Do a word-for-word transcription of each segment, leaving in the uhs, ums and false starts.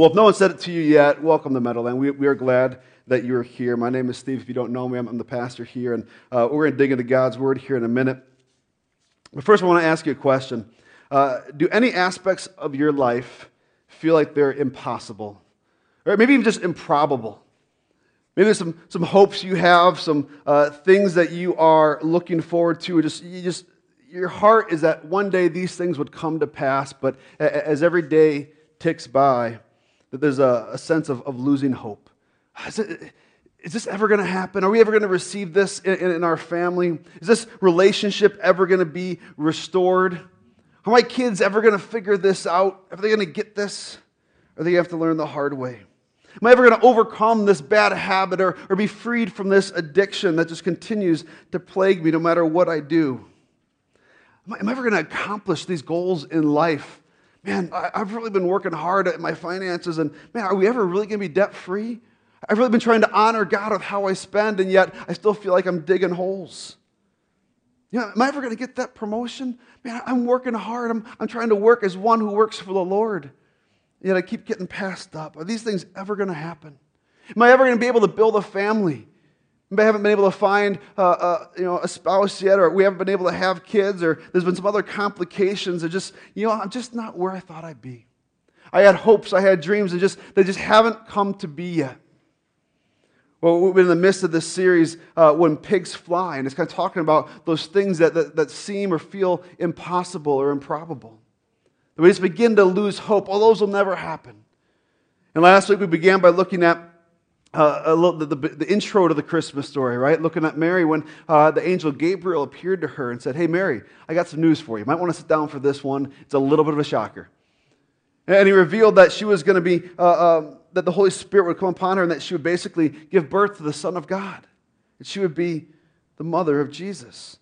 Well, if no one said it to you yet, welcome to Meadowland. We, we are glad that you're here. My name is Steve. If you don't know me, I'm, I'm the pastor here, and uh, we're going to dig into God's Word here in a minute. But first, I want to ask you a question. Uh, do any aspects of your life feel like they're impossible? Or maybe even just improbable? Maybe there's some, some hopes you have, some uh, things that you are looking forward to. Just, you just, your heart is that one day these things would come to pass, but as every day ticks by, that there's a, a sense of, of losing hope. Is, it, is this ever going to happen? Are we ever going to receive this in, in, in our family? Is this relationship ever going to be restored? Are my kids ever going to figure this out? Are they going to get this? Or are they going to have to learn the hard way? Am I ever going to overcome this bad habit or, or be freed from this addiction that just continues to plague me no matter what I do? Am I, am I ever going to accomplish these goals in life? Man, I, I've really been working hard at my finances, and man, are we ever really going to be debt-free? I've really been trying to honor God with how I spend, and yet I still feel like I'm digging holes. You know, am I ever going to get that promotion? Man, I'm working hard. I'm, I'm trying to work as one who works for the Lord. Yet I keep getting passed up. Are these things ever going to happen? Am I ever going to be able to build a family? I haven't been able to find uh, uh, you know, a spouse yet, or we haven't been able to have kids, or there's been some other complications. Or just, you know, I'm just not where I thought I'd be. I had hopes, I had dreams, and just they just haven't come to be yet. Well, we've been in the midst of this series, uh, When Pigs Fly, and it's kind of talking about those things that, that, that seem or feel impossible or improbable. We just begin to lose hope. All those will never happen. And last week we began by looking at uh, a little, the, the, the intro to the Christmas story, right? Looking at Mary when uh, the angel Gabriel appeared to her and said, "Hey, Mary, I got some news for you. You might want to sit down for this one. It's a little bit of a shocker." And he revealed that she was going to be, uh, uh, that the Holy Spirit would come upon her and that she would basically give birth to the Son of God. And she would be the mother of Jesus.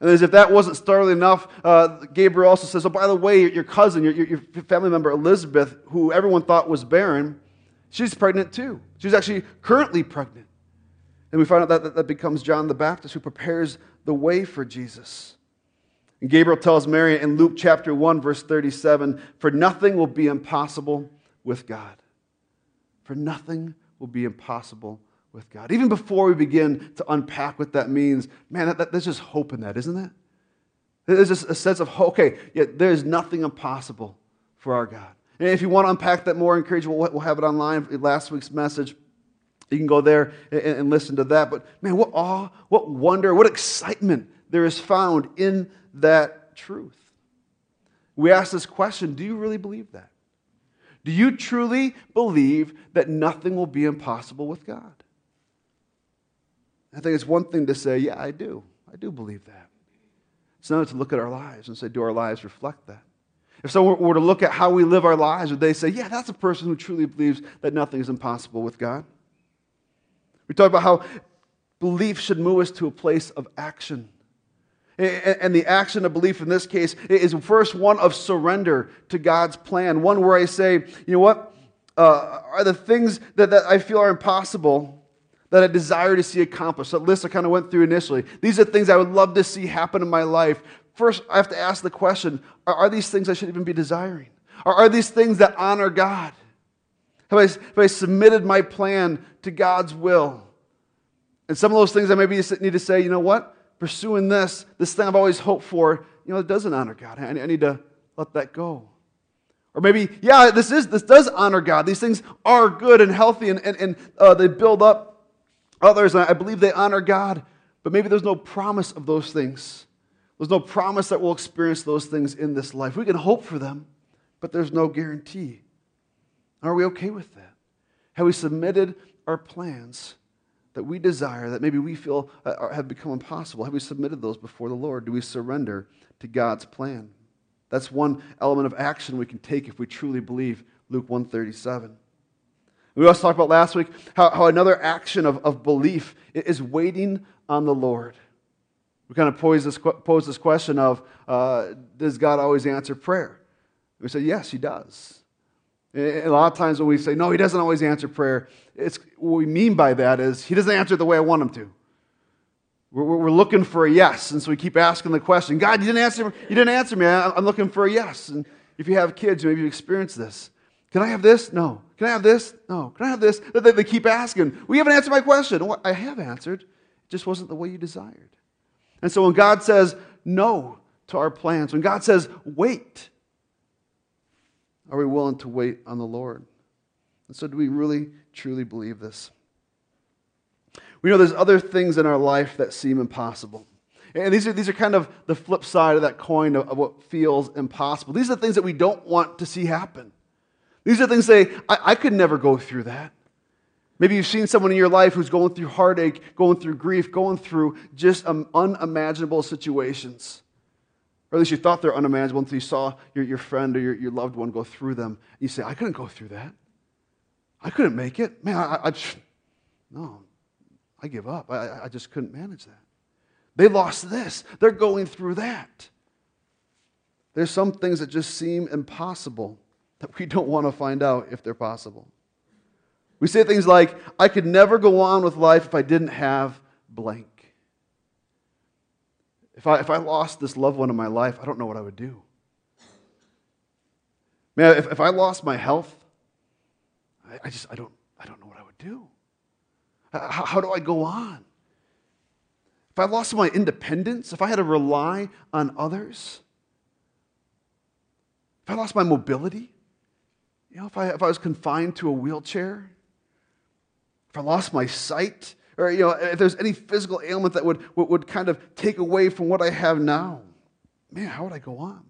And as if that wasn't startling enough, uh, Gabriel also says, "Oh, by the way, your, your cousin, your, your family member Elizabeth, who everyone thought was barren, she's pregnant too. She's actually currently pregnant." And we find out that that, that becomes John the Baptist, who prepares the way for Jesus. And Gabriel tells Mary in Luke chapter one, verse thirty-seven, "For nothing will be impossible with God." For nothing will be impossible with God. With God. Even before we begin to unpack what that means, man, that, that, there's just hope in that, isn't there? There's just a sense of hope. Okay, yeah, there's nothing impossible for our God. And if you want to unpack that more, I encourage you, we'll, we'll have it online. Last week's message, you can go there and, and listen to that. But man, what awe, what wonder, what excitement there is found in that truth. We ask this question: do you really believe that? Do you truly believe that nothing will be impossible with God? I think it's one thing to say, yeah, I do. I do believe that. It's another to look at our lives and say, do our lives reflect that? If someone were to look at how we live our lives, would they say, yeah, that's a person who truly believes that nothing is impossible with God? We talk about how belief should move us to a place of action. And the action of belief in this case is first one of surrender to God's plan, one where I say, you know what, uh, are the things that, that I feel are impossible that I desire to see accomplished? That list I kind of went through initially. These are things I would love to see happen in my life. First, I have to ask the question, are, are these things I should even be desiring? Are, are these things that honor God? Have I, have I submitted my plan to God's will? And some of those things I maybe need to say, you know what? Pursuing this, this thing I've always hoped for, you know, it doesn't honor God. I, I need to let that go. Or maybe, yeah, this is this does honor God. These things are good and healthy, and, and, and uh, they build up others, and I believe they honor God, but maybe there's no promise of those things. There's no promise that we'll experience those things in this life. We can hope for them, but there's no guarantee. Are we okay with that? Have we submitted our plans that we desire, that maybe we feel have become impossible? Have we submitted those before the Lord? Do we surrender to God's plan? That's one element of action we can take if we truly believe Luke one thirty-seven. We also talked about last week how, how another action of, of belief is waiting on the Lord. We kind of pose this, pose this question of, uh, does God always answer prayer? We say, yes, He does. And a lot of times when we say, no, He doesn't always answer prayer, it's, what we mean by that is He doesn't answer the way I want Him to. We're, we're looking for a yes, and so we keep asking the question, God, you didn't answer, you didn't answer me. I'm looking for a yes. And if you have kids, maybe you experience this. Can I have this? No. Can I have this? No. Can I have this? They, they keep asking. Well, you haven't answered my question. Well, I have answered. It just wasn't the way you desired. And so when God says no to our plans, when God says wait, are we willing to wait on the Lord? And so do we really, truly believe this? We know there's other things in our life that seem impossible. And these are, these are kind of the flip side of that coin of, of what feels impossible. These are the things that we don't want to see happen. These are things that say, I, I could never go through that. Maybe you've seen someone in your life who's going through heartache, going through grief, going through just um, unimaginable situations. Or at least you thought they're unimaginable until you saw your, your friend or your, your loved one go through them. You say, I couldn't go through that. I couldn't make it. Man, I, I, I no, I give up. I, I just couldn't manage that. They lost this. They're going through that. There's some things that just seem impossible that we don't want to find out if they're possible. We say things like, I could never go on with life if I didn't have blank. If I, if I lost this loved one in my life, I don't know what I would do. Man, if, if I lost my health, I, I just, I don't, I don't know what I would do. How, how do I go on? If I lost my independence, if I had to rely on others, if I lost my mobility, you know, if I, if I was confined to a wheelchair, if I lost my sight, or, you know, if there's any physical ailment that would, would, would kind of take away from what I have now, man, how would I go on?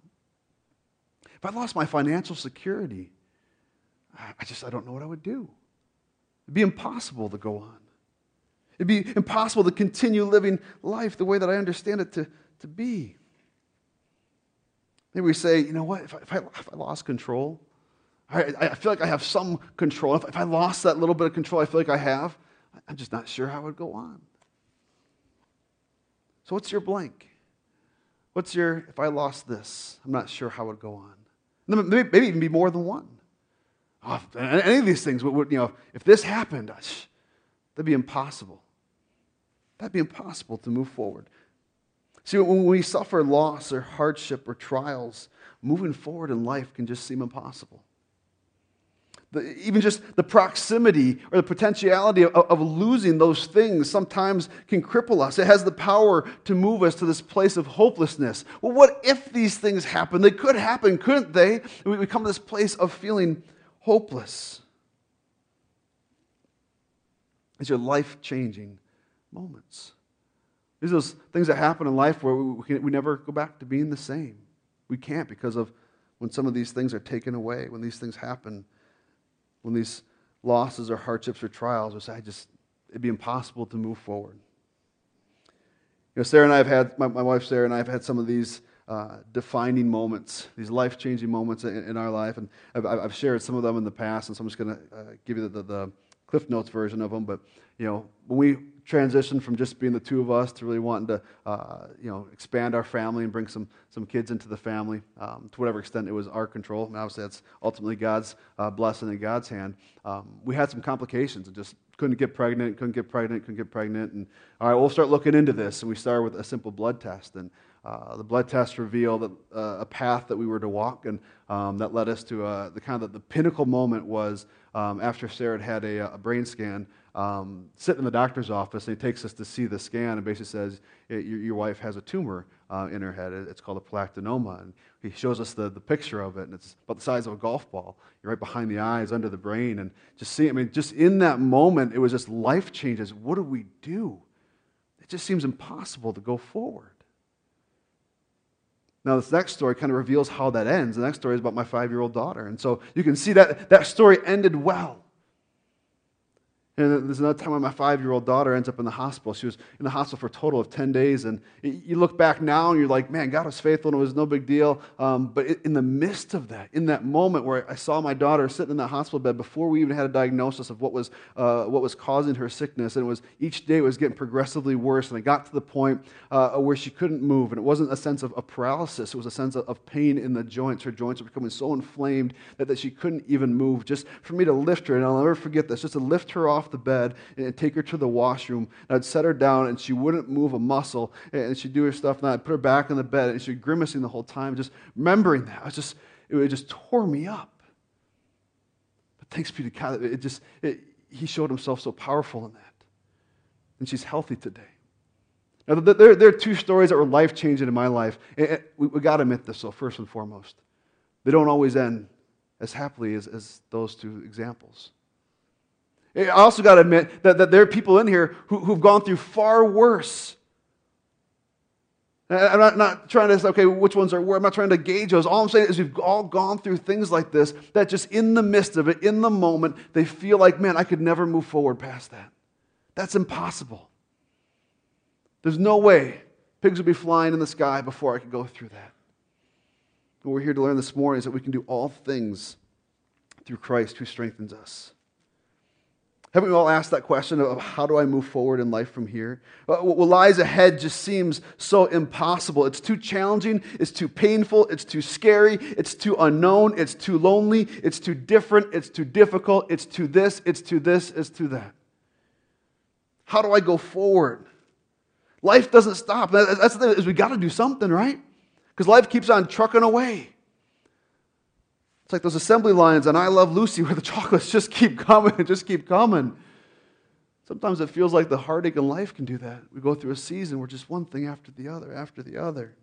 If I lost my financial security, I just, I don't know what I would do. It'd be impossible to go on. It'd be impossible to continue living life the way that I understand it to, to be. Maybe we say, you know what, if I, if I, if I lost control, I, I feel like I have some control. If, if I lost that little bit of control I feel like I have, I'm just not sure how I would go on. So what's your blank? What's your, if I lost this, I'm not sure how I would go on. Maybe, maybe even be more than one. Oh, any of these things, would, you know, if this happened, that'd be impossible. That'd be impossible to move forward. See, when we suffer loss or hardship or trials, moving forward in life can just seem impossible. The, even just the proximity or the potentiality of, of losing those things sometimes can cripple us. It has the power to move us to this place of hopelessness. Well, what if these things happen? They could happen, couldn't they? We, we come to this place of feeling hopeless. These are life-changing moments. These are those things that happen in life where we, can, we never go back to being the same. We can't because of when some of these things are taken away, when these things happen, when these losses or hardships or trials, we say, I just, it'd be impossible to move forward. You know, Sarah and I have had, my, my wife Sarah and I have had some of these uh, defining moments, these life-changing moments in, in our life, and I've, I've shared some of them in the past, and so I'm just going to uh, give you the, the, the Cliff Notes version of them, but, you know, when we transitioned from just being the two of us to really wanting to, uh, you know, expand our family and bring some some kids into the family, um, to whatever extent it was our control. And obviously, that's ultimately God's uh, blessing in God's hand. Um, we had some complications and just couldn't get pregnant, couldn't get pregnant, couldn't get pregnant. And all right, we'll start looking into this. And we started with a simple blood test, and uh, the blood test revealed that, uh, a path that we were to walk, and um, that led us to uh, the kind of the pinnacle moment was um, after Sarah had had a, a brain scan. Um, sitting in the doctor's office, and he takes us to see the scan, and basically says, your, your wife has a tumor uh, in her head. It's called a placanoma. And he shows us the, the picture of it, and it's about the size of a golf ball. You're right behind the eyes, under the brain, and just see, I mean, just in that moment, it was just life changes. What do we do? It just seems impossible to go forward. Now, this next story kind of reveals how that ends. The next story is about my five-year-old daughter, and so you can see that that story ended well. And there's another time when my five-year-old daughter ends up in the hospital. She was in the hospital for a total of ten days. And you look back now and you're like, man, God was faithful and it was no big deal. Um, but in the midst of that, in that moment where I saw my daughter sitting in that hospital bed before we even had a diagnosis of what was uh, what was causing her sickness, and it was each day it was getting progressively worse. And it got to the point uh, where she couldn't move. And it wasn't a sense of, of paralysis. It was a sense of, of pain in the joints. Her joints were becoming so inflamed that, that she couldn't even move. Just for me to lift her, and I'll never forget this, just to lift her off the bed and take her to the washroom, and I'd set her down and she wouldn't move a muscle, and she'd do her stuff, and I'd put her back on the bed and she'd be grimacing the whole time. Just remembering that, I was just it would just tore me up. Thanks be to God. It just, it, he showed himself so powerful in that. And she's healthy today. Now, there, there are two stories that were life-changing in my life. And we've got to admit this, so first and foremost. They don't always end as happily as, as those two examples. I also got to admit that, that there are people in here who, who've gone through far worse. I'm not, not trying to say, okay, which ones are worse. I'm not trying to gauge those. All I'm saying is we've all gone through things like this that just in the midst of it, in the moment, they feel like, man, I could never move forward past that. That's impossible. There's no way pigs would be flying in the sky before I could go through that. What we're here to learn this morning is that we can do all things through Christ who strengthens us. Haven't we all asked that question of how do I move forward in life from here? What lies ahead just seems so impossible. It's too challenging. It's too painful. It's too scary. It's too unknown. It's too lonely. It's too different. It's too difficult. It's too this. It's too this. It's too that. How do I go forward? Life doesn't stop. That's the thing is we got to do something, right? Because life keeps on trucking away. It's like those assembly lines on I Love Lucy where the chocolates just keep coming and just keep coming. Sometimes it feels like the heartache in life can do that. We go through a season where just one thing after the other, after the other.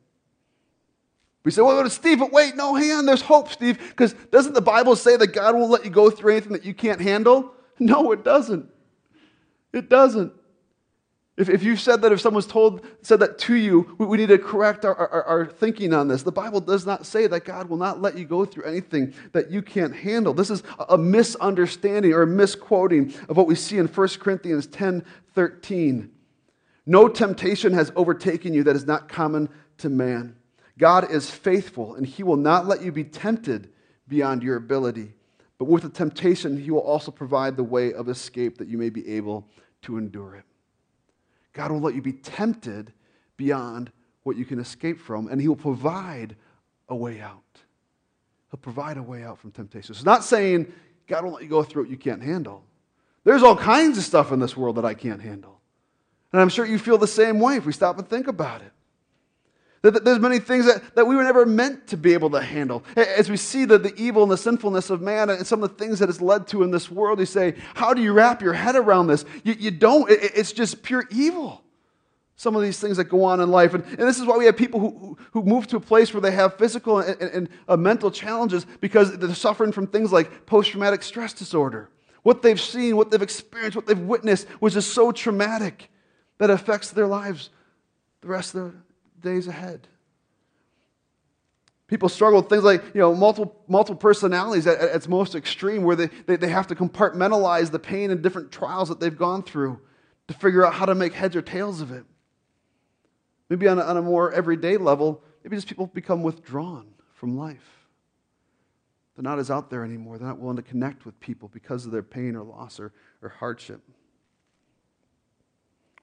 We say, well, Steve, but wait, no, hang on, there's hope, Steve. Because doesn't the Bible say that God won't let you go through anything that you can't handle? No, it doesn't. It doesn't. If, if you've said that, if someone's told said that to you, we, we need to correct our, our, our thinking on this. The Bible does not say that God will not let you go through anything that you can't handle. This is a misunderstanding or a misquoting of what we see in First Corinthians ten thirteen. No temptation has overtaken you that is not common to man. God is faithful, and he will not let you be tempted beyond your ability. But with the temptation, he will also provide the way of escape that you may be able to endure it. God will let you be tempted beyond what you can escape from, and he will provide a way out. He'll provide a way out from temptation. So it's not saying God won't let you go through what you can't handle. There's all kinds of stuff in this world that I can't handle. And I'm sure you feel the same way if we stop and think about it. There's many things that, that we were never meant to be able to handle. As we see the, the evil and the sinfulness of man and some of the things that it's led to in this world, you say, how do you wrap your head around this? You, you don't. It, it's just pure evil, some of these things that go on in life. And, and this is why we have people who, who move to a place where they have physical and, and, and uh, mental challenges because they're suffering from things like post-traumatic stress disorder. What they've seen, what they've experienced, what they've witnessed was just so traumatic that affects their lives the rest of their days ahead. People struggle with things like, you know, multiple multiple personalities at, at its most extreme where they, they, they have to compartmentalize the pain and different trials that they've gone through to figure out how to make heads or tails of it. Maybe on a, on a more everyday level, maybe just people become withdrawn from life. They're not as out there anymore. They're not willing to connect with people because of their pain or loss or, or hardship.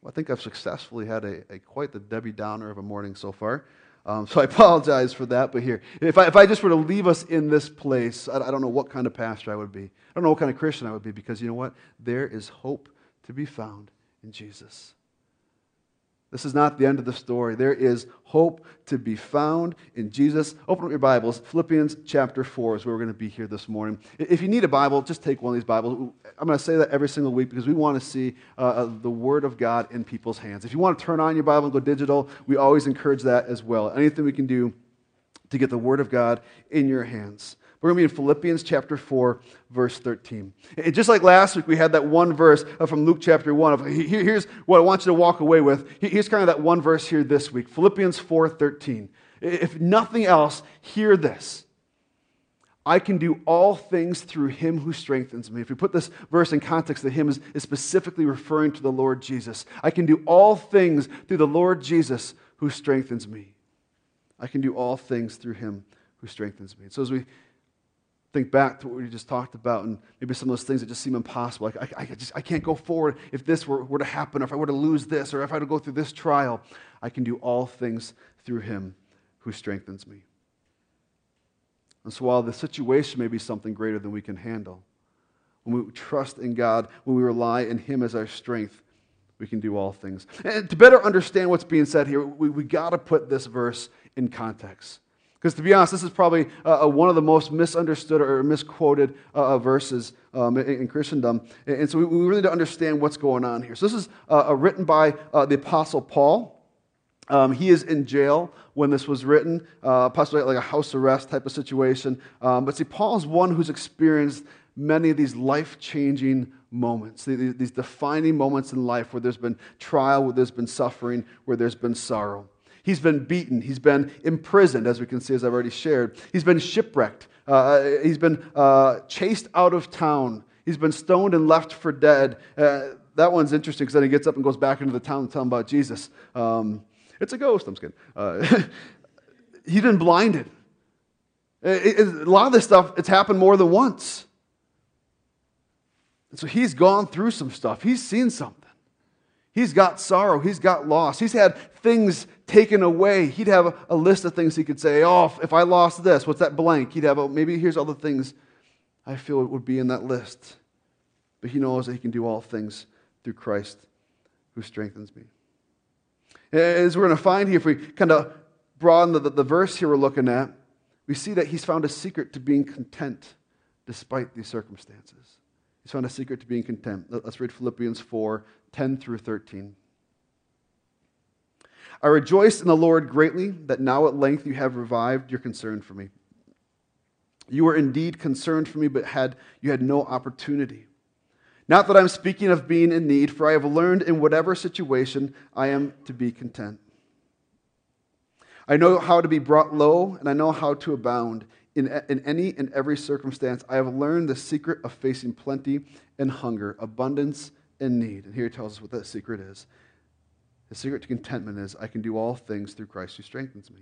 I think I've successfully had a, a quite the Debbie Downer of a morning so far, um, so I apologize for that. But here, if I, if I just were to leave us in this place, I, I don't know what kind of pastor I would be. I don't know what kind of Christian I would be because you know what? There is hope to be found in Jesus. This is not the end of the story. There is hope to be found in Jesus. Open up your Bibles. Philippians chapter four is where we're going to be here this morning. If you need a Bible, just take one of these Bibles. I'm going to say that every single week because we want to see uh, the Word of God in people's hands. If you want to turn on your Bible and go digital, we always encourage that as well. Anything we can do to get the Word of God in your hands. We're going to be in Philippians chapter four, verse thirteen. And just like last week, we had that one verse from Luke chapter one. Of, here's what I want you to walk away with. Here's kind of that one verse here this week, Philippians four, thirteen. If nothing else, hear this. I can do all things through him who strengthens me. If we put this verse in context, the hymn is, is specifically referring to the Lord Jesus. I can do all things through the Lord Jesus who strengthens me. I can do all things through him who strengthens me. So as we think back to what we just talked about and maybe some of those things that just seem impossible. Like, I, I, just, I can't go forward if this were, were to happen, or if I were to lose this, or if I were to go through this trial. I can do all things through him who strengthens me. And so while the situation may be something greater than we can handle, when we trust in God, when we rely in him as our strength, we can do all things. And to better understand what's being said here, we, we got to put this verse in context. Because to be honest, this is probably uh, one of the most misunderstood or misquoted uh, verses um, in, in Christendom. And, and so we, we really need to understand what's going on here. So this is uh, written by uh, the Apostle Paul. Um, he is in jail when this was written, uh, possibly like a house arrest type of situation. Um, but see, Paul is one who's experienced many of these life-changing moments, these, these defining moments in life where there's been trial, where there's been suffering, where there's been sorrow. He's been beaten. He's been imprisoned, as we can see, as I've already shared. He's been shipwrecked. Uh, he's been uh, chased out of town. He's been stoned and left for dead. Uh, that one's interesting because then he gets up and goes back into the town to tell him about Jesus. Um, It's a ghost, I'm just kidding. Uh, he's been blinded. It, it, a lot of this stuff, it's happened more than once. And so he's gone through some stuff. He's seen something. He's got sorrow. He's got loss. He's had things taken away. He'd have a, a list of things he could say. Oh, if, if I lost this, what's that blank? He'd have, oh, maybe here's all the things I feel would be in that list. But he knows that he can do all things through Christ who strengthens me. As we're going to find here, if we kind of broaden the, the, the verse here we're looking at, we see that he's found a secret to being content despite these circumstances. He's found a secret to being content. Let's read Philippians four, ten through thirteen. I rejoice in the Lord greatly that now at length you have revived your concern for me. You were indeed concerned for me, but had you had no opportunity. Not that I'm speaking of being in need, for I have learned in whatever situation I am to be content. I know how to be brought low, and I know how to abound. In, in any and every circumstance, I have learned the secret of facing plenty and hunger, abundance and need. And here he tells us what that secret is. The secret to contentment is, I can do all things through Christ who strengthens me.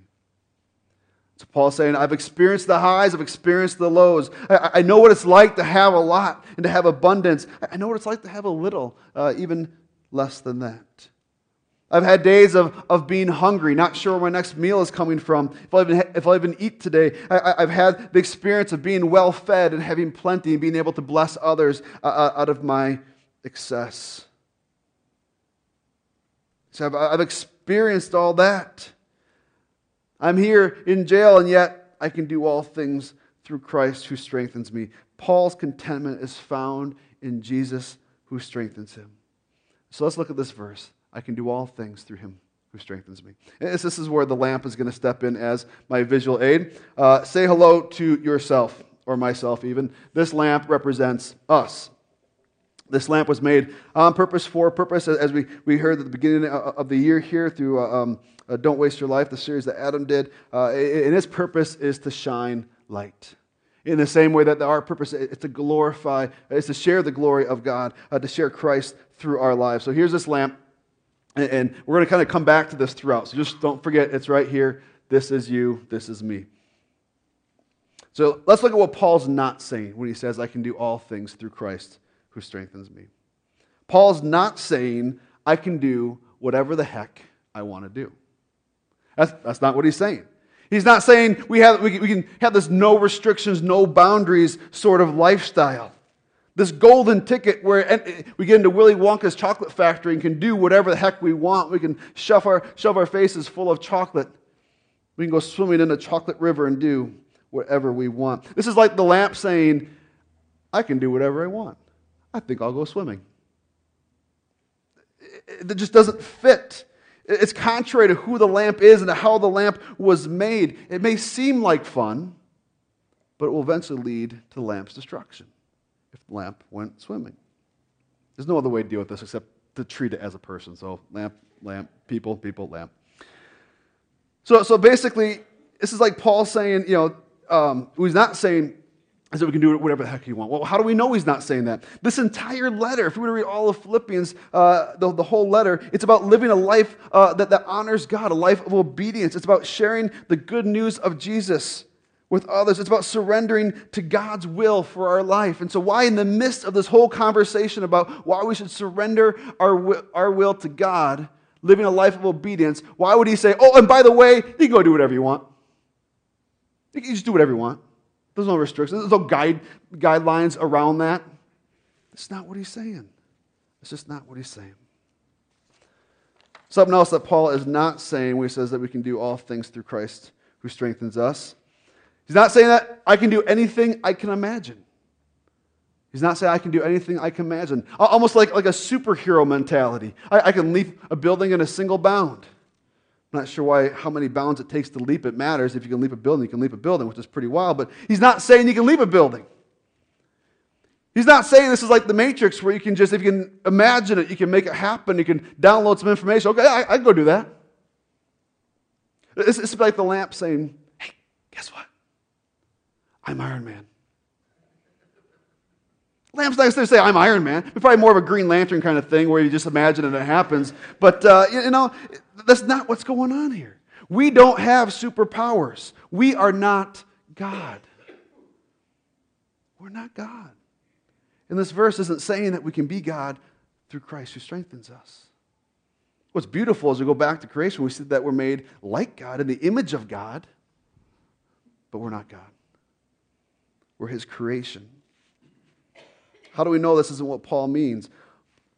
So Paul's saying, I've experienced the highs, I've experienced the lows. I, I know what it's like to have a lot and to have abundance. I know what it's like to have a little, uh, even less than that. I've had days of, of being hungry, not sure where my next meal is coming from, if I'll even, if I'll even eat today. I, I've had the experience of being well-fed and having plenty and being able to bless others uh, out of my excess. So I've, I've experienced all that. I'm here in jail, and yet I can do all things through Christ who strengthens me. Paul's contentment is found in Jesus who strengthens him. So let's look at this verse. I can do all things through him who strengthens me. And this is where the lamp is going to step in as my visual aid. Uh, say hello to yourself, or myself even. This lamp represents us. This lamp was made on purpose, for purpose, as we, we heard at the beginning of the year here through uh, um, uh, Don't Waste Your Life, the series that Adam did. Uh, and its purpose is to shine light. In the same way that our purpose is to glorify, is to share the glory of God, uh, to share Christ through our lives. So here's this lamp, and, and we're going to kind of come back to this throughout. So just don't forget, it's right here. This is you, this is me. So let's look at what Paul's not saying when he says, I can do all things through Christ who strengthens me. Paul's not saying, I can do whatever the heck I want to do. That's, that's not what he's saying. He's not saying we have we, we can have this no restrictions, no boundaries sort of lifestyle. This golden ticket where we get into Willy Wonka's chocolate factory and can do whatever the heck we want. We can shove our, shove our faces full of chocolate. We can go swimming in a chocolate river and do whatever we want. This is like the lamp saying, I can do whatever I want. I think I'll go swimming. It just doesn't fit. It's contrary to who the lamp is and to how the lamp was made. It may seem like fun, but it will eventually lead to the lamp's destruction if the lamp went swimming. There's no other way to deal with this except to treat it as a person. So lamp, lamp, people, people, lamp. So, so basically, this is like Paul saying, you know, um, he's not saying, I said we can do whatever the heck you want. Well, how do we know he's not saying that? This entire letter, if we were to read all of Philippians, uh, the, the whole letter, it's about living a life uh, that, that honors God, a life of obedience. It's about sharing the good news of Jesus with others. It's about surrendering to God's will for our life. And so why in the midst of this whole conversation about why we should surrender our will, our will to God, living a life of obedience, why would he say, oh, and by the way, you can go do whatever you want. You can just do whatever you want. There's no restrictions. There's no guide, guidelines around that. That's not what he's saying. It's just not what he's saying. Something else that Paul is not saying when he says that we can do all things through Christ who strengthens us. He's not saying that I can do anything I can imagine. He's not saying I can do anything I can imagine. Almost like, like a superhero mentality. I, I can leap a building in a single bound. I'm not sure why how many bounds it takes to leap. It matters. If you can leap a building, you can leap a building, which is pretty wild. But he's not saying you can leap a building. He's not saying this is like the Matrix where you can just, if you can imagine it, you can make it happen. You can download some information. Okay, I, I can go do that. It's, it's like the lamp saying, hey, guess what? I'm Iron Man. Lamp's not going to say, I'm Iron Man. It's probably more of a Green Lantern kind of thing where you just imagine it and it happens. But, uh, you know, that's not what's going on here. We don't have superpowers. We are not God. We're not God. And this verse isn't saying that we can be God through Christ who strengthens us. What's beautiful is we go back to creation, we see that we're made like God, in the image of God, but we're not God. We're His creation. How do we know this isn't what Paul means?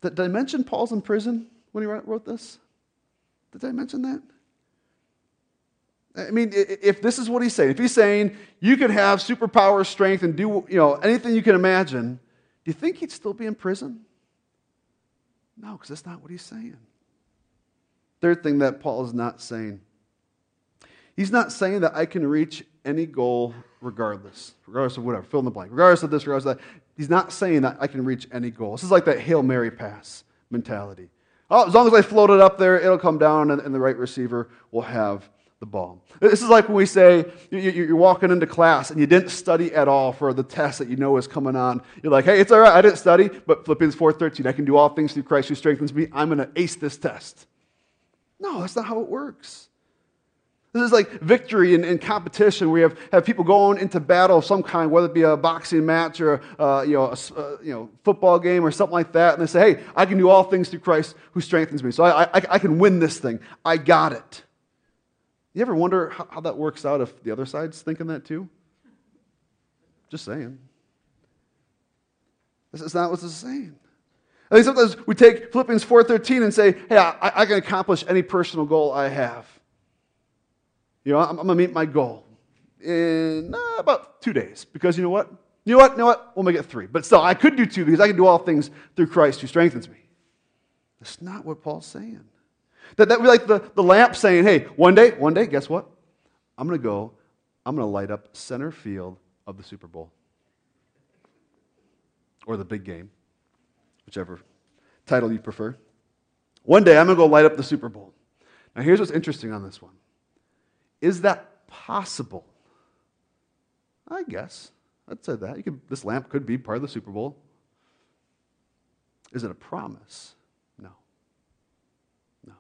Did I mention Paul's in prison when he wrote this? Did I mention that? I mean, if this is what he's saying, if he's saying you could have superpower, strength, and do you know anything you can imagine, do you think he'd still be in prison? No, because that's not what he's saying. Third thing that Paul is not saying. He's not saying that I can reach any goal regardless. Regardless of whatever, fill in the blank. Regardless of this, regardless of that. He's not saying that I can reach any goal. This is like that Hail Mary pass mentality. Oh, as long as I float it up there, it'll come down and, and the right receiver will have the ball. This is like when we say you, you, you're walking into class and you didn't study at all for the test that you know is coming on. You're like, hey, it's all right, I didn't study, but Philippians four thirteen, I can do all things through Christ who strengthens me. I'm going to ace this test. No, that's not how it works. This is like victory and, and competition. We have, have people going into battle of some kind, whether it be a boxing match or a, uh, you know, a uh, you know, football game or something like that, and they say, hey, I can do all things through Christ who strengthens me. So I, I, I can win this thing. I got it. You ever wonder how, how that works out if the other side's thinking that too? Just saying. This is not what this is saying. I think sometimes we take Philippians four thirteen and say, hey, I, I can accomplish any personal goal I have. You know, I'm, I'm going to meet my goal in uh, about two days because you know what? You know what? You know what? We'll make it three. But still, I could do two because I can do all things through Christ who strengthens me. That's not what Paul's saying. That would be like the, the lamp saying, hey, one day, one day, guess what? I'm going to go, I'm going to light up center field of the Super Bowl or the big game, whichever title you prefer. One day, I'm going to go light up the Super Bowl. Now, here's what's interesting on this one. Is that possible? I guess. I'd say that. You could, this lamp could be part of the Super Bowl. Is it a promise? No. No.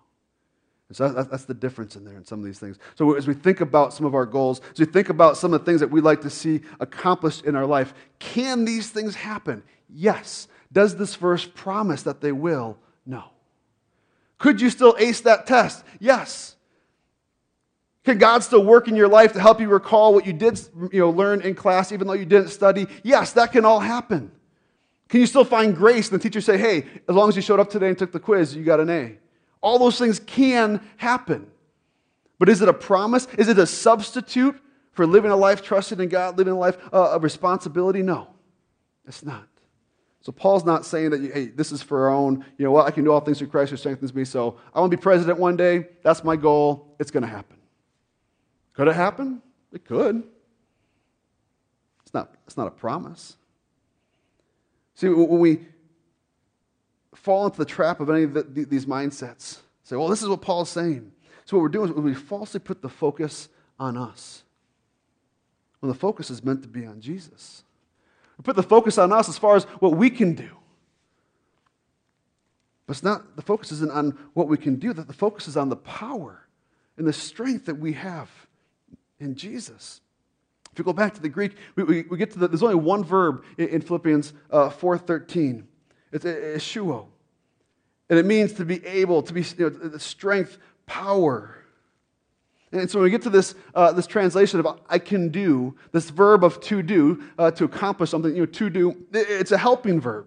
And so that's the difference in there in some of these things. So as we think about some of our goals, as we think about some of the things that we'd like to see accomplished in our life, can these things happen? Yes. Does this verse promise that they will? No. Could you still ace that test? Yes. Can God still work in your life to help you recall what you did, you know, learn in class even though you didn't study? Yes, that can all happen. Can you still find grace and the teacher say, hey, as long as you showed up today and took the quiz, you got an A? All those things can happen. But is it a promise? Is it a substitute for living a life trusting in God, living a life uh, of responsibility? No, it's not. So Paul's not saying that, hey, this is for our own, you know what, well, I can do all things through Christ who strengthens me, so I want to be president one day, that's my goal, it's going to happen. Could it happen? It could. It's not, it's not a promise. See, when we fall into the trap of any of the, these mindsets, say, well, this is what Paul's saying. So what we're doing is we falsely put the focus on us when the focus is meant to be on Jesus. We put the focus on us as far as what we can do. But it's not, the focus isn't on what we can do. The focus is on the power and the strength that we have in Jesus. If you go back to the Greek, we, we, we get to the, there's only one verb in, in Philippians uh, four thirteen. It's eshuo. And it means to be able, to be, you know, the strength, power. And so when we get to this uh, this translation of I can do, this verb of to do, uh, to accomplish something, you know, to do, it's a helping verb.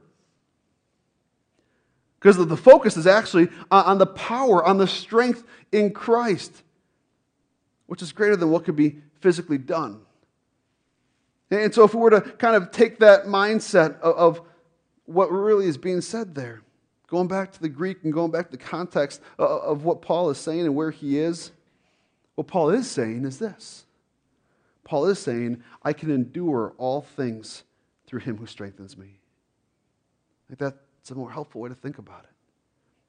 Because the focus is actually on the power, on the strength in Christ. which is greater than what could be physically done. And so if we were to kind of take that mindset of, of what really is being said there, going back to the Greek and going back to the context of, of what Paul is saying and where he is, what Paul is saying is this. Paul is saying, I can endure all things through him who strengthens me. I think that's a more helpful way to think about it.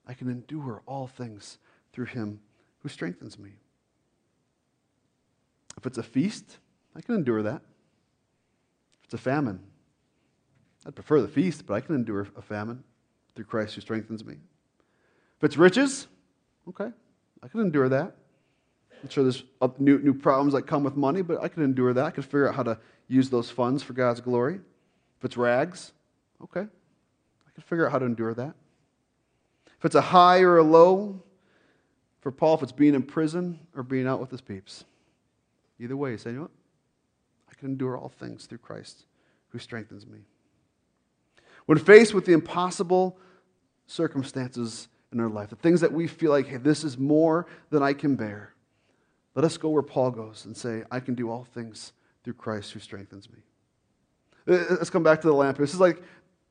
I can endure all things through him who strengthens me. If it's a feast, I can endure that. If it's a famine, I'd prefer the feast, but I can endure a famine through Christ who strengthens me. If it's riches, okay, I can endure that. I'm sure there's new, new problems that come with money, but I can endure that. I can figure out how to use those funds for God's glory. If it's rags, okay, I can figure out how to endure that. If it's a high or a low, for Paul, if it's being in prison or being out with his peeps, either way, you say, you know what? I can endure all things through Christ who strengthens me. When faced with the impossible circumstances in our life, the things that we feel like, hey, this is more than I can bear, let us go where Paul goes and say, I can do all things through Christ who strengthens me. Let's come back to the lamp. This is like,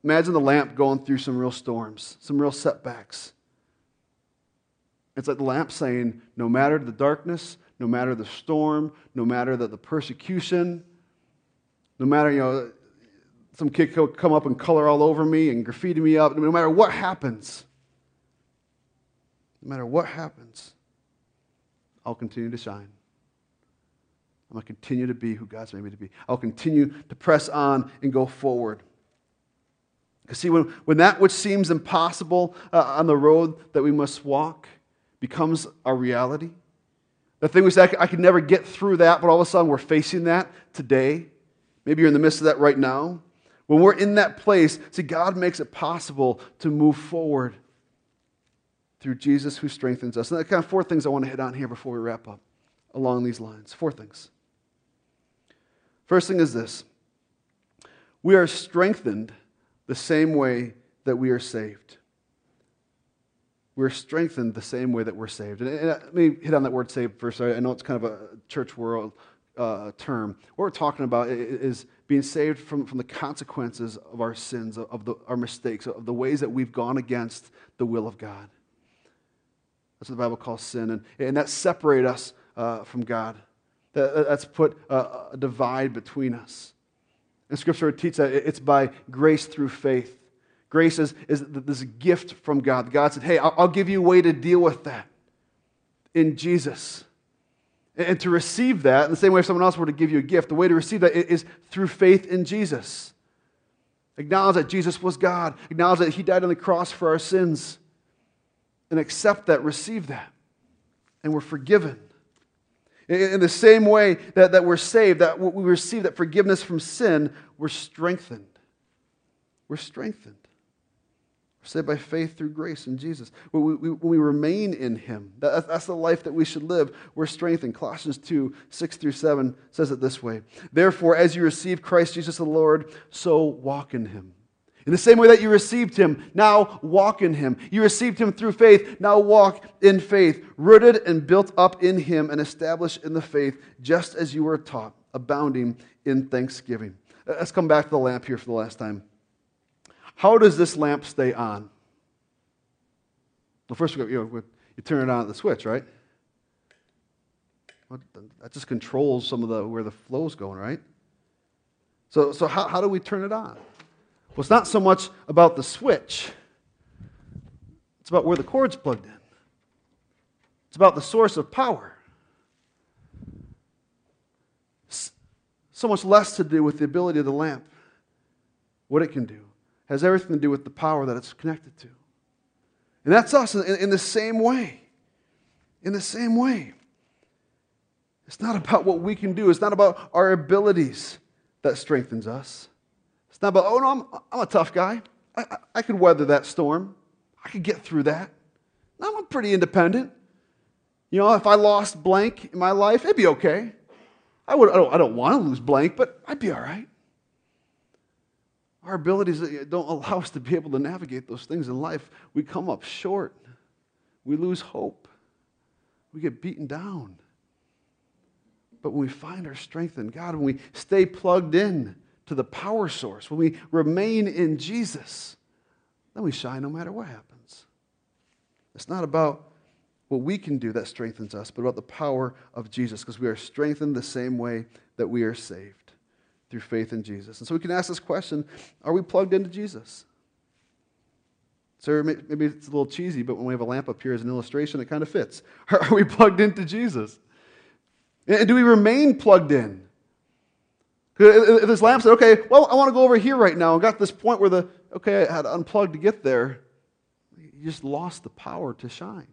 imagine the lamp going through some real storms, some real setbacks. It's like the lamp saying, no matter the darkness, no matter the storm, no matter the, the persecution, no matter, you know, some kid could come up and color all over me and graffiti me up, no matter what happens, no matter what happens, I'll continue to shine. I'm going to continue to be who God's made me to be. I'll continue to press on and go forward. Because see, when, when that which seems impossible uh, on the road that we must walk becomes our reality, the thing we say, I could never get through that, but all of a sudden we're facing that today. Maybe you're in the midst of that right now. When we're in that place, see, God makes it possible to move forward through Jesus who strengthens us. And that's kind of four things I want to hit on here before we wrap up along these lines. Four things. First thing is this. We are strengthened the same way that we are saved. We're strengthened the same way that we're saved. And, and let me hit on that word saved first. I know it's kind of a church world uh, term. What we're talking about is being saved from, from the consequences of our sins, of the, our mistakes, of the ways that we've gone against the will of God. That's what the Bible calls sin. And, and that separates us uh, from God. That, that's put a, a divide between us. And Scripture would teach that it's by grace through faith. Grace is, is this gift from God. God said, hey, I'll, I'll give you a way to deal with that in Jesus. And, and to receive that, in the same way if someone else were to give you a gift, the way to receive that is through faith in Jesus. Acknowledge that Jesus was God. Acknowledge that He died on the cross for our sins. And accept that, receive that. And we're forgiven. In the same way that, that we're saved, that we receive that forgiveness from sin, we're strengthened. We're strengthened. We're saved by faith through grace in Jesus. When we, we, when we remain in Him, that, that's the life that we should live. We're strengthened. Colossians two, six through seven says it this way. Therefore, as you receive Christ Jesus the Lord, so walk in Him. In the same way that you received Him, now walk in Him. You received Him through faith, now walk in faith, rooted and built up in Him and established in the faith, just as you were taught, abounding in thanksgiving. Let's come back to the lamp here for the last time. How does this lamp stay on? Well, first, you, know, you turn it on at the switch, right? That just controls some of the where the flow's going, right? So, so how, how do we turn it on? Well, it's not so much about the switch. It's about where the cord's plugged in. It's about the source of power. So much less to do with the ability of the lamp, what it can do. It has everything to do with the power that it's connected to. And that's us in, in the same way. In the same way. It's not about what we can do. It's not about our abilities that strengthens us. It's not about, oh, no, I'm, I'm a tough guy. I, I, I could weather that storm. I could get through that. I'm pretty independent. You know, if I lost blank in my life, it'd be okay. I, would, I don't, I don't want to lose blank, but I'd be all right. Our abilities don't allow us to be able to navigate those things in life. We come up short. We lose hope. We get beaten down. But when we find our strength in God, when we stay plugged in to the power source, when we remain in Jesus, then we shine no matter what happens. It's not about what we can do that strengthens us, but about the power of Jesus, because we are strengthened the same way that we are saved, through faith in Jesus. And so we can ask this question, are we plugged into Jesus? So maybe it's a little cheesy, but when we have a lamp up here as an illustration, it kind of fits. Are we plugged into Jesus? And do we remain plugged in? If this lamp said, okay, well, I want to go over here right now, and got to this point where the, okay, I had to unplug to get there, you just lost the power to shine.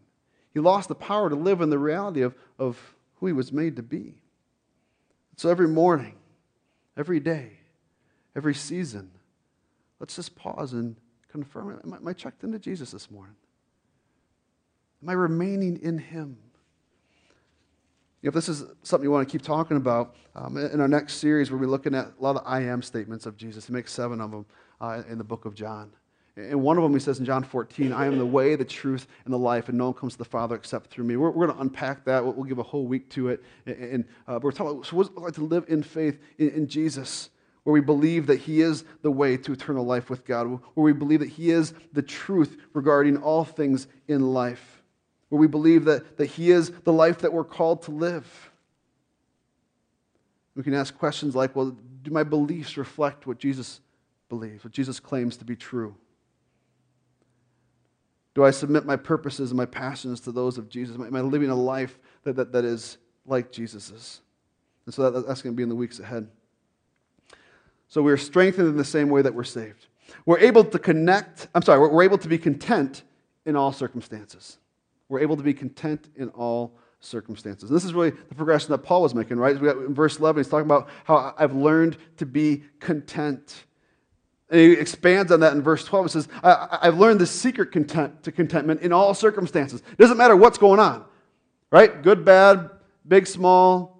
He lost the power to live in the reality of, of who he was made to be. So every morning, every day, every season, let's just pause and confirm it. Am I checked into Jesus this morning? Am I remaining in him? If this is something you want to keep talking about, um, in our next series, we'll be looking at a lot of I am statements of Jesus. He makes seven of them uh, in the book of John. And one of them, he says in John fourteen, I am the way, the truth, and the life, and no one comes to the Father except through me. We're, we're going to unpack that. We'll, we'll give a whole week to it. And, and uh, we're talking about so what it's like to live in faith in, in Jesus, where we believe that he is the way to eternal life with God, where we believe that he is the truth regarding all things in life, where we believe that, that he is the life that we're called to live. We can ask questions like, well, do my beliefs reflect what Jesus believes, what Jesus claims to be true? Do I submit my purposes and my passions to those of Jesus? Am I living a life that, that, that is like Jesus's? And so that, that's going to be in the weeks ahead. So we're strengthened in the same way that we're saved. We're able to connect, I'm sorry, we're able to be content in all circumstances. We're able to be content in all circumstances. And this is really the progression that Paul was making, right? We got, in verse eleven, he's talking about how I've learned to be content. And he expands on that in verse twelve. He says, I, I've learned the secret content to contentment in all circumstances. It doesn't matter what's going on, right? Good, bad, big, small.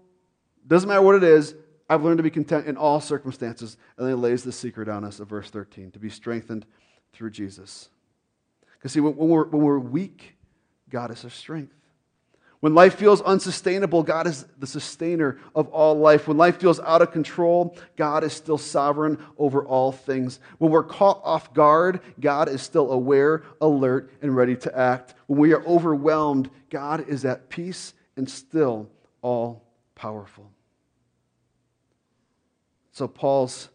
Doesn't matter what it is. I've learned to be content in all circumstances. And then he lays the secret on us in verse thirteen, to be strengthened through Jesus. Because see, when we're, when we're weak, God is our strength. When life feels unsustainable, God is the sustainer of all life. When life feels out of control, God is still sovereign over all things. When we're caught off guard, God is still aware, alert, and ready to act. When we are overwhelmed, God is at peace and still all-powerful. So Paul's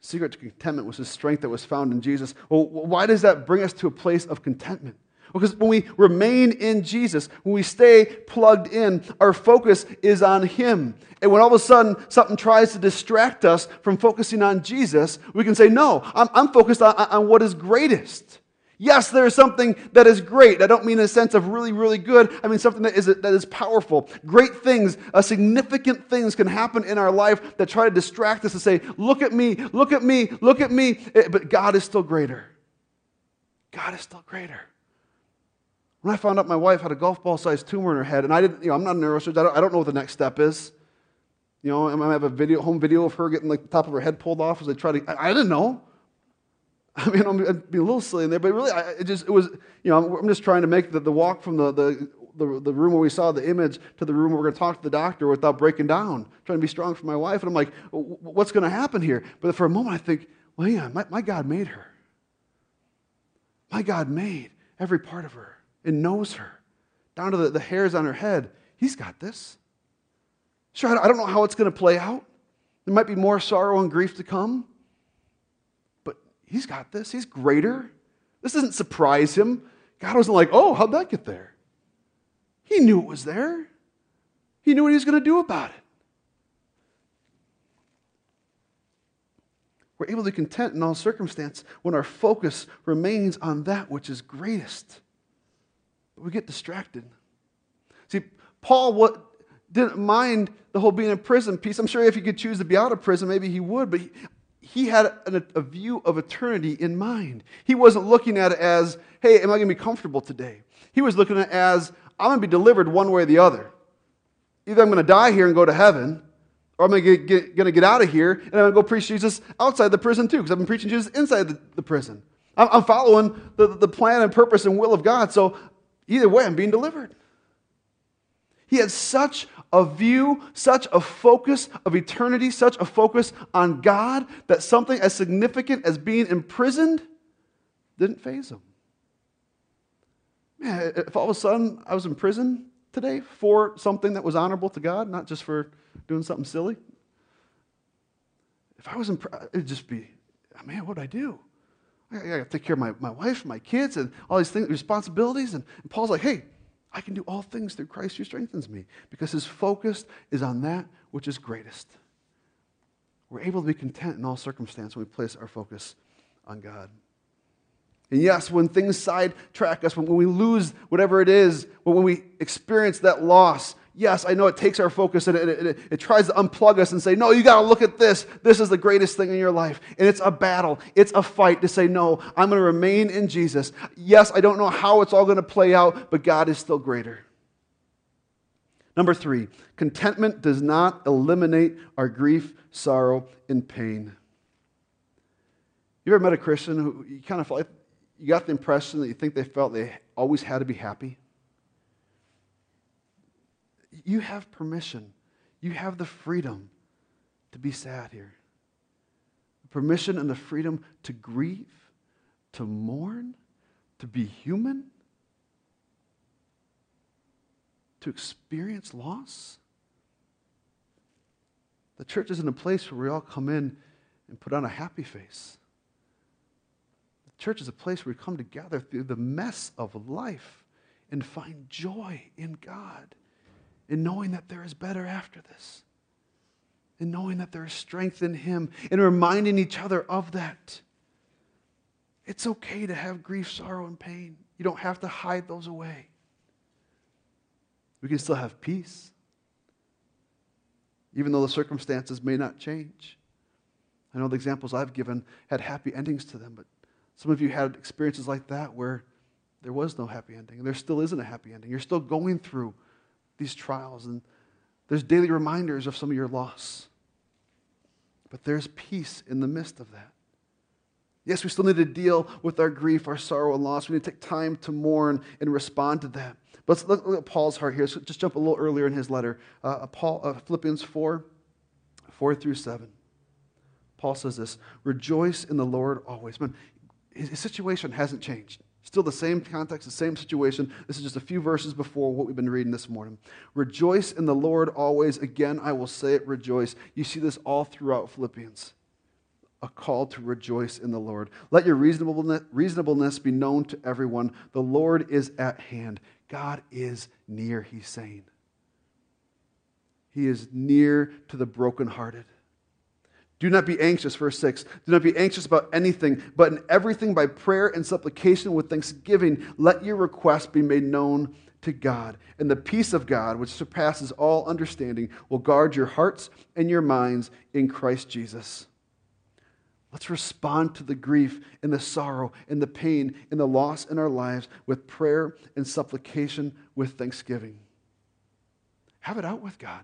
secret to contentment was his strength that was found in Jesus. Well, why does that bring us to a place of contentment? Because when we remain in Jesus, when we stay plugged in, our focus is on him. And when all of a sudden something tries to distract us from focusing on Jesus, we can say, no, I'm, I'm focused on, on what is greatest. Yes, there is something that is great. I don't mean in a sense of really, really good. I mean something that is, that is powerful. Great things, uh, significant things can happen in our life that try to distract us and say, look at me, look at me, look at me. It, but God is still greater. God is still greater. When I found out my wife had a golf ball-sized tumor in her head, and I didn't, you know, I'm not a neurosurgeon, I don't, I don't know what the next step is. You know, I might have a video, home video of her getting like the top of her head pulled off as they try to. I, I didn't know. I mean, I'd be a little silly in there, but really, I, it just it was. You know, I'm, I'm just trying to make the, the walk from the, the the the room where we saw the image to the room where we're going to talk to the doctor without breaking down. Trying to be strong for my wife, and I'm like, what's going to happen here? But for a moment, I think, well, yeah, my, my God made her. My God made every part of her. And knows her, down to the, the hairs on her head. He's got this. Sure, I don't know how it's going to play out. There might be more sorrow and grief to come, but he's got this. He's greater. This doesn't surprise him. God wasn't like, oh, how'd that get there? He knew it was there. He knew what he was going to do about it. We're able to be content in all circumstances when our focus remains on that which is greatest. We get distracted. See, Paul what, didn't mind the whole being in prison piece. I'm sure if he could choose to be out of prison, maybe he would, but he, he had an, a view of eternity in mind. He wasn't looking at it as, hey, am I going to be comfortable today? He was looking at it as, I'm going to be delivered one way or the other. Either I'm going to die here and go to heaven, or I'm going to get, get, get out of here, and I'm going to go preach Jesus outside the prison too, because I've been preaching Jesus inside the, the prison. I'm, I'm following the, the plan and purpose and will of God, so either way, I'm being delivered. He had such a view, such a focus of eternity, such a focus on God, that something as significant as being imprisoned didn't faze him. Man, if all of a sudden I was in prison today for something that was honorable to God, not just for doing something silly, if I was in prison, it'd just be, man, what would I do? I gotta take care of my, my wife, my kids, and all these things, responsibilities. And, and Paul's like, hey, I can do all things through Christ who strengthens me, because his focus is on that which is greatest. We're able to be content in all circumstances when we place our focus on God. And yes, when things sidetrack us, when we lose whatever it is, when we experience that loss, yes, I know it takes our focus and it, it, it, it tries to unplug us and say, no, you got to look at this. This is the greatest thing in your life. And it's a battle. It's a fight to say, no, I'm going to remain in Jesus. Yes, I don't know how it's all going to play out, but God is still greater. Number three, contentment does not eliminate our grief, sorrow, and pain. You ever met a Christian who you kind of felt like, you got the impression that you think they felt they always had to be happy? You have permission. You have the freedom to be sad here. The permission and the freedom to grieve, to mourn, to be human, to experience loss. The church isn't a place where we all come in and put on a happy face. Church is a place where we come together through the mess of life and find joy in God, in knowing that there is better after this, in knowing that there is strength in Him, and reminding each other of that. It's okay to have grief, sorrow, and pain. You don't have to hide those away. We can still have peace, even though the circumstances may not change. I know the examples I've given had happy endings to them, but some of you had experiences like that where there was no happy ending, and there still isn't a happy ending. You're still going through these trials, and there's daily reminders of some of your loss. But there's peace in the midst of that. Yes, we still need to deal with our grief, our sorrow, and loss. We need to take time to mourn and respond to that. But let's look, look at Paul's heart here. So just jump a little earlier in his letter. Uh, Paul, uh, Philippians four, four through seven. Paul says this, "Rejoice in the Lord always." Man, his situation hasn't changed. Still the same context, the same situation. This is just a few verses before what we've been reading this morning. Rejoice in the Lord always. Again, I will say it, rejoice. You see this all throughout Philippians. A call to rejoice in the Lord. Let your reasonableness, reasonableness be known to everyone. The Lord is at hand. God is near, he's saying. He is near to the brokenhearted. Do not be anxious, verse six. Do not be anxious about anything, but in everything by prayer and supplication with thanksgiving, let your requests be made known to God. And the peace of God, which surpasses all understanding, will guard your hearts and your minds in Christ Jesus. Let's respond to the grief and the sorrow and the pain and the loss in our lives with prayer and supplication with thanksgiving. Have it out with God.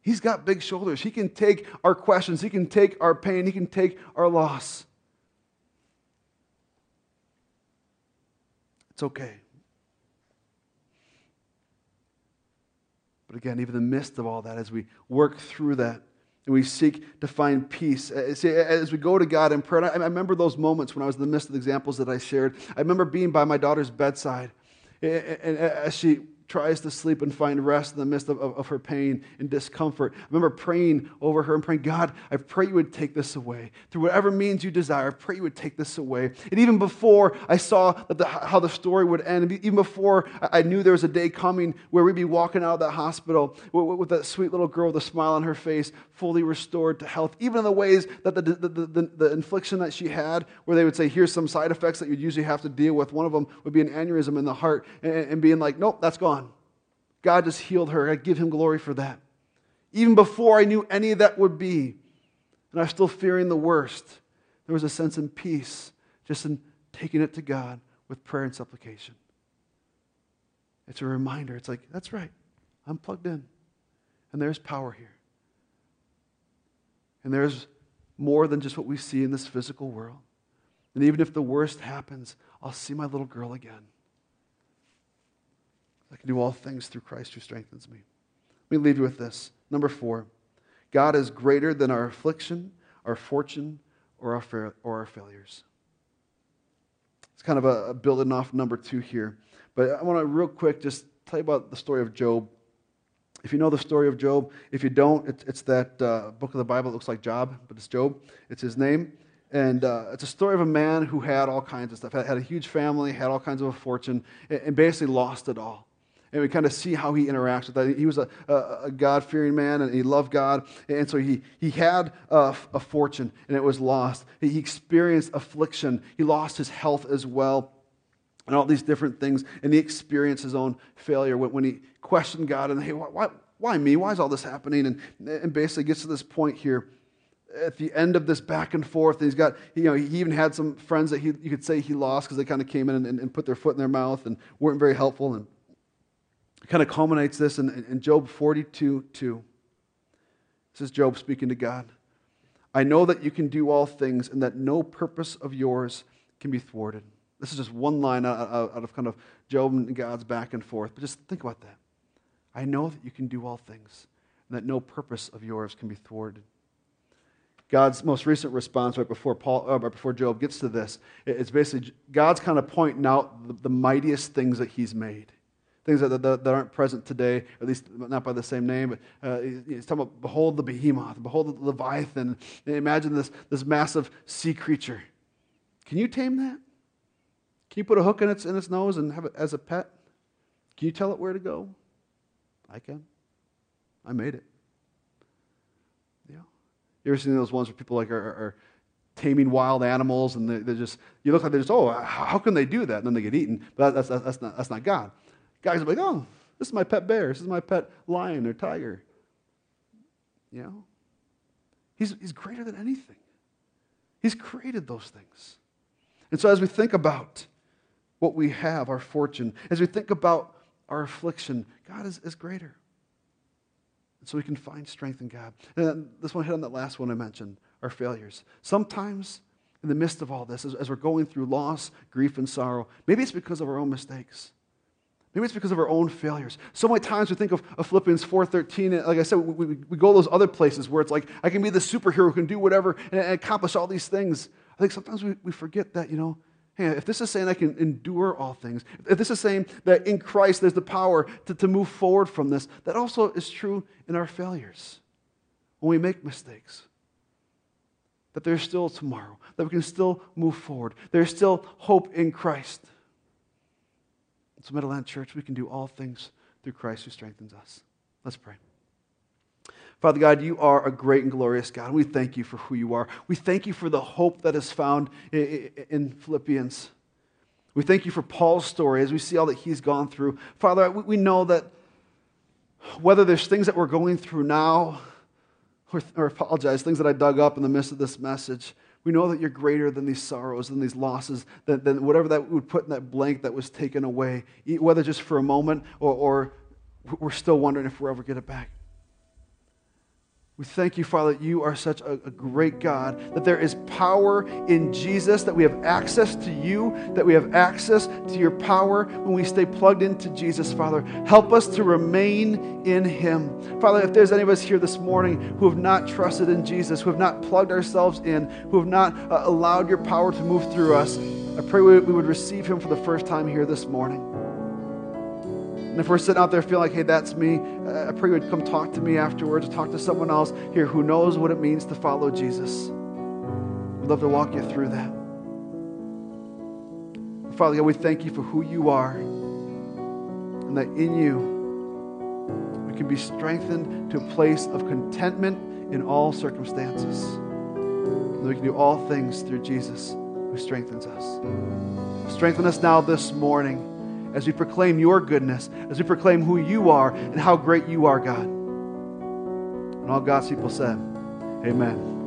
He's got big shoulders. He can take our questions. He can take our pain. He can take our loss. It's okay. But again, even in the midst of all that, as we work through that and we seek to find peace, as we go to God in prayer, I remember those moments when I was in the midst of the examples that I shared. I remember being by my daughter's bedside, and as she tries to sleep and find rest in the midst of, of, of her pain and discomfort. I remember praying over her and praying, God, I pray you would take this away. Through whatever means you desire, I pray you would take this away. And even before I saw that the, how the story would end, even before I knew there was a day coming where we'd be walking out of that hospital with, with that sweet little girl with a smile on her face, fully restored to health, even in the ways that the, the, the, the, the infliction that she had, where they would say, here's some side effects that you'd usually have to deal with. One of them would be an aneurysm in the heart, and, and being like, nope, that's gone. God just healed her. I give him glory for that. Even before I knew any of that would be, and I was still fearing the worst, there was a sense in peace, just in taking it to God with prayer and supplication. It's a reminder. It's like, that's right. I'm plugged in. And there's power here. And there's more than just what we see in this physical world. And even if the worst happens, I'll see my little girl again. I can do all things through Christ who strengthens me. me leave you with this. Number four, God is greater than our affliction, our fortune, or our fa- or our failures. It's kind of a, a building off number two here. But I want to real quick just tell you about the story of Job. If you know the story of Job, if you don't, it's, it's that uh, book of the Bible that looks like Job, but it's Job. It's his name. And uh, it's a story of a man who had all kinds of stuff, had, had a huge family, had all kinds of a fortune, and, and basically lost it all. And we kind of see how he interacts with that. He was a, a, a God-fearing man, and he loved God. And so he, he had a, a fortune, and it was lost. He experienced affliction. He lost his health as well, and all these different things. And he experienced his own failure when, when he questioned God. And, hey, why, why me? Why is all this happening? And, and basically gets to this point here. At the end of this back and forth, he's got, you know, he even had some friends that he, you could say he lost because they kind of came in and, and, and put their foot in their mouth and weren't very helpful. And it kind of culminates this in, in Job forty-two two. This is Job speaking to God. I know that you can do all things and that no purpose of yours can be thwarted. This is just one line out, out of kind of Job and God's back and forth. But just think about that. I know that you can do all things and that no purpose of yours can be thwarted. God's most recent response right before Paul, uh, right before Job gets to this, it's basically God's kind of pointing out the, the mightiest things that he's made. Things that, that, that aren't present today, at least not by the same name, but uh, he's talking about, behold the behemoth, behold the Leviathan. And imagine this, this massive sea creature. Can you tame that? Can you put a hook in its in its nose and have it as a pet? Can you tell it where to go? I can. I made it. Yeah. You ever seen those ones where people like are, are, are taming wild animals and they, they're just, you look like they're just, oh, how can they do that? And then they get eaten. But that's, that's, that's, not, that's not God. Guys are like, oh, this is my pet bear. This is my pet lion or tiger. You know? He's, he's greater than anything. He's created those things. And so as we think about what we have, our fortune, as we think about our affliction, God is, is greater. And so we can find strength in God. And this one hit on that last one I mentioned, our failures. Sometimes in the midst of all this, as, as we're going through loss, grief, and sorrow, maybe it's because of our own mistakes. Maybe it's because of our own failures. So many times we think of, of Philippians four thirteen, and like I said, we, we, we go to those other places where it's like, I can be the superhero who can do whatever and, and accomplish all these things. I think sometimes we, we forget that, you know, hey, if this is saying I can endure all things, if this is saying that in Christ there's the power to, to move forward from this, that also is true in our failures. When we make mistakes, that there's still tomorrow, that we can still move forward. There's still hope in Christ. So Meadowland Church, we can do all things through Christ who strengthens us. Let's pray. Father God, you are a great and glorious God. We thank you for who you are. We thank you for the hope that is found in Philippians. We thank you for Paul's story as we see all that he's gone through. Father, we know that whether there's things that we're going through now, or, or apologize, things that I dug up in the midst of this message, we know that you're greater than these sorrows, than these losses, than, than whatever that we would put in that blank that was taken away, whether just for a moment or, or we're still wondering if we'll ever get it back. We thank you, Father, that you are such a, a great God, that there is power in Jesus, that we have access to you, that we have access to your power when we stay plugged into Jesus, Father. Help us to remain in him. Father, if there's any of us here this morning who have not trusted in Jesus, who have not plugged ourselves in, who have not uh, allowed your power to move through us, I pray we, we would receive him for the first time here this morning. And if we're sitting out there feeling like, hey, that's me, I pray you would come talk to me afterwards or talk to someone else here who knows what it means to follow Jesus. We'd love to walk you through that. Father God, we thank you for who you are and that in you we can be strengthened to a place of contentment in all circumstances. And we can do all things through Jesus who strengthens us. Strengthen us now this morning as we proclaim your goodness, as we proclaim who you are and how great you are, God. And all God's people said, amen.